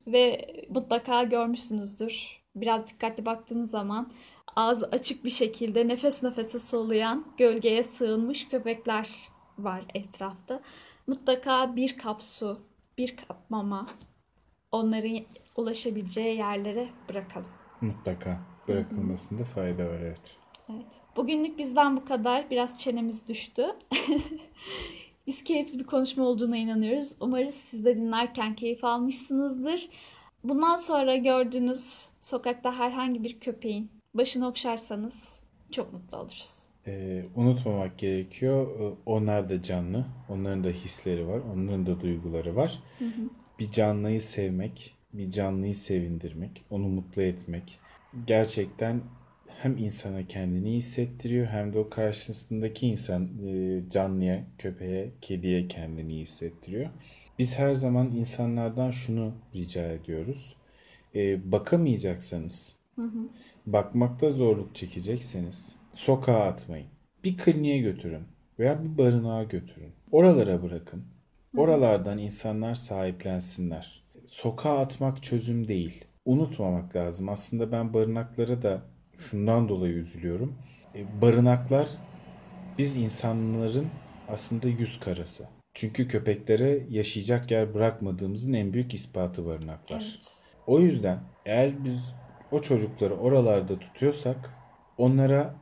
ve mutlaka görmüşsünüzdür. Biraz dikkatli baktığınız zaman ağzı açık bir şekilde nefes nefese soluyan, gölgeye sığınmış köpekler var etrafta. Mutlaka bir kap su, bir kap mama onların ulaşabileceği yerlere bırakalım. Mutlaka bırakılmasında fayda var, evet. Evet. Bugünlük bizden bu kadar. Biraz çenemiz düştü. Biz keyifli bir konuşma olduğuna inanıyoruz. Umarız siz de dinlerken keyif almışsınızdır. Bundan sonra gördüğünüz sokakta herhangi bir köpeğin başını okşarsanız çok mutlu oluruz. unutmamak gerekiyor. Onlar da canlı. Onların da hisleri var. Onların da duyguları var. Hı hı. Bir canlıyı sevmek, bir canlıyı sevindirmek, onu mutlu etmek gerçekten hem insana kendini hissettiriyor hem de o karşısındaki insan canlıya, köpeğe, kediye kendini hissettiriyor. Biz her zaman insanlardan şunu rica ediyoruz. Bakamayacaksanız, hı hı, bakmakta zorluk çekecekseniz sokağa atmayın. Bir kliniğe götürün veya bir barınağa götürün. Oralara bırakın. Oralardan insanlar sahiplensinler. Sokağa atmak çözüm değil. Unutmamak lazım. Aslında ben barınaklara da şundan dolayı üzülüyorum. Barınaklar biz insanların aslında yüz karası. Çünkü köpeklere yaşayacak yer bırakmadığımızın en büyük ispatı barınaklar. Evet. O yüzden eğer biz o çocukları oralarda tutuyorsak onlara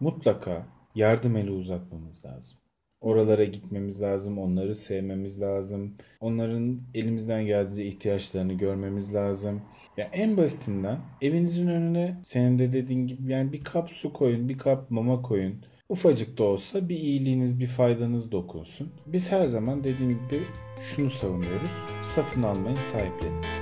mutlaka yardım eli uzatmamız lazım. Oralara gitmemiz lazım, onları sevmemiz lazım, onların elimizden geldiği ihtiyaçlarını görmemiz lazım. Yani en basitinden evinizin önüne senin de dediğin gibi yani bir kap su koyun, bir kap mama koyun. Ufacık da olsa bir iyiliğiniz, bir faydanız dokunsun. Biz her zaman dediğim gibi şunu savunuyoruz: satın almayın, sahiplenin.